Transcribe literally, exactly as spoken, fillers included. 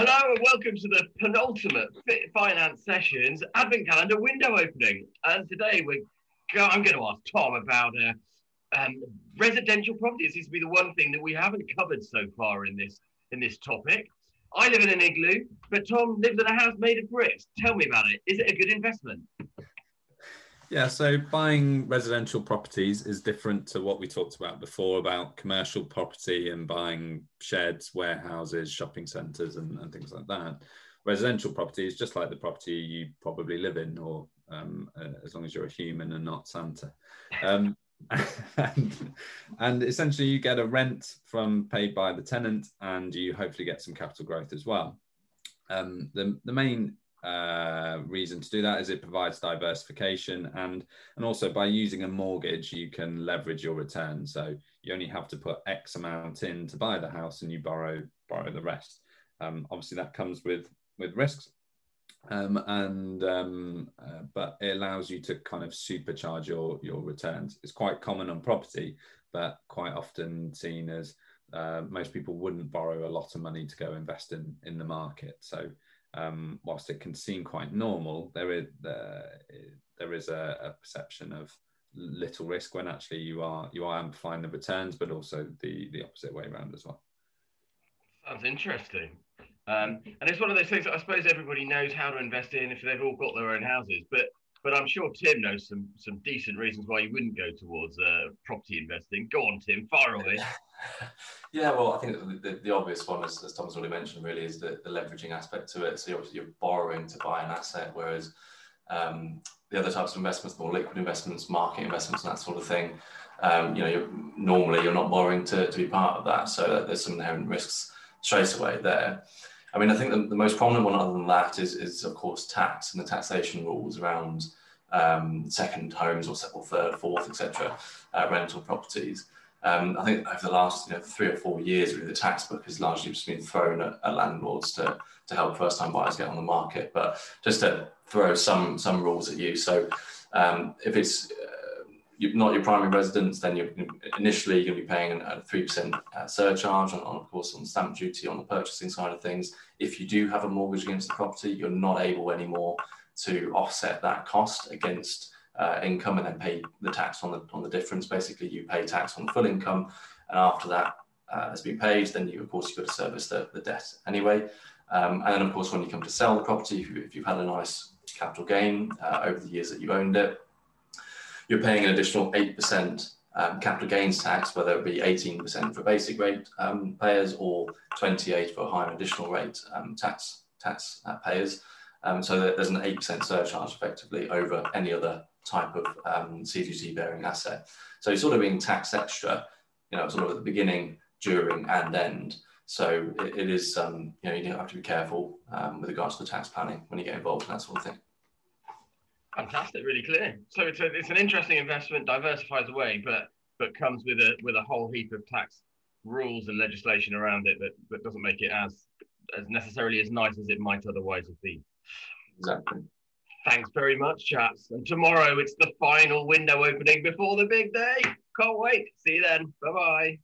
Hello and welcome to the penultimate Fit Finance Sessions Advent Calendar window opening. And today we're go I'm going to ask Tom about uh, um, residential property. This seems to be the one thing that we haven't covered so far in this in this topic. I live in an igloo, but Tom lives in a house made of bricks. Tell me about it. Is it a good investment? Yeah, so buying residential properties is different to what we talked about before about commercial property and buying sheds, warehouses, shopping centres and, and things like that. Residential property is just like the property you probably live in, or um, uh, as long as you're a human and not Santa. Um, and, and essentially you get a rent from paid by the tenant, and you hopefully get some capital growth as well. Um, the, the main uh reason to do that is it provides diversification, and and also by using a mortgage you can leverage your return, so you only have to put X amount in to buy the house and you borrow borrow the rest. Um obviously that comes with with risks, um and um uh, but it allows you to kind of supercharge your your returns. It's quite common on property, but quite often seen as uh, most people wouldn't borrow a lot of money to go invest in in the market. So Um, whilst it can seem quite normal, there is uh, there is a, a perception of little risk when actually you are you are amplifying the returns, but also the the opposite way around as well. Sounds interesting, um, and it's one of those things that I suppose everybody knows how to invest in if they've all got their own houses. But but I'm sure Tim knows some some decent reasons why you wouldn't go towards uh, property investing. Go on, Tim, fire away. Yeah, well, I think the, the, the obvious one, as, as Tom's already mentioned, really is the, the leveraging aspect to it. So you're, you're borrowing to buy an asset, whereas um, the other types of investments, more liquid investments, market investments, and that sort of thing, um, you know, you're, normally you're not borrowing to, to be part of that. So there's some inherent risks straight away there. I mean, I think the, the most prominent one other than that is, is, of course, tax and the taxation rules around um, second homes or, or third, fourth, et cetera, uh, rental properties. Um, I think over the last you know, three or four years, really, the tax book has largely just been thrown at, at landlords to, to help first-time buyers get on the market. But just to throw some some rules at you. So um, if it's uh, not your primary residence, then you're initially going to be paying a three percent uh, surcharge, on, on, of course, on stamp duty on the purchasing side of things. If you do have a mortgage against the property, you're not able anymore to offset that cost against Uh, income and then pay the tax on the on the difference. Basically, you pay tax on full income, and after that uh, has been paid, then you of course you've got to service the, the debt anyway. Um, and then of course, when you come to sell the property, if, you, if you've had a nice capital gain uh, over the years that you owned it, you're paying an additional eight percent um, capital gains tax, whether it be eighteen percent for basic rate um, payers or twenty-eight for a higher additional rate um, tax tax uh, payers. Um, so there's an eight percent surcharge effectively over any other type of um, C G T bearing asset. So you're sort of being taxed extra, you know, sort of at the beginning, during and end. So it, it is, um, you know, you do have to be careful um, with regards to the tax planning when you get involved in that sort of thing. Fantastic, really clear. So it's, a, it's an interesting investment, diversifies away, but but comes with a with a whole heap of tax rules and legislation around it that, that doesn't make it as, as necessarily as nice as it might otherwise have been. Exactly. Thanks very much, chaps. And tomorrow it's the final window opening before the big day. Can't wait. See you then. Bye-bye.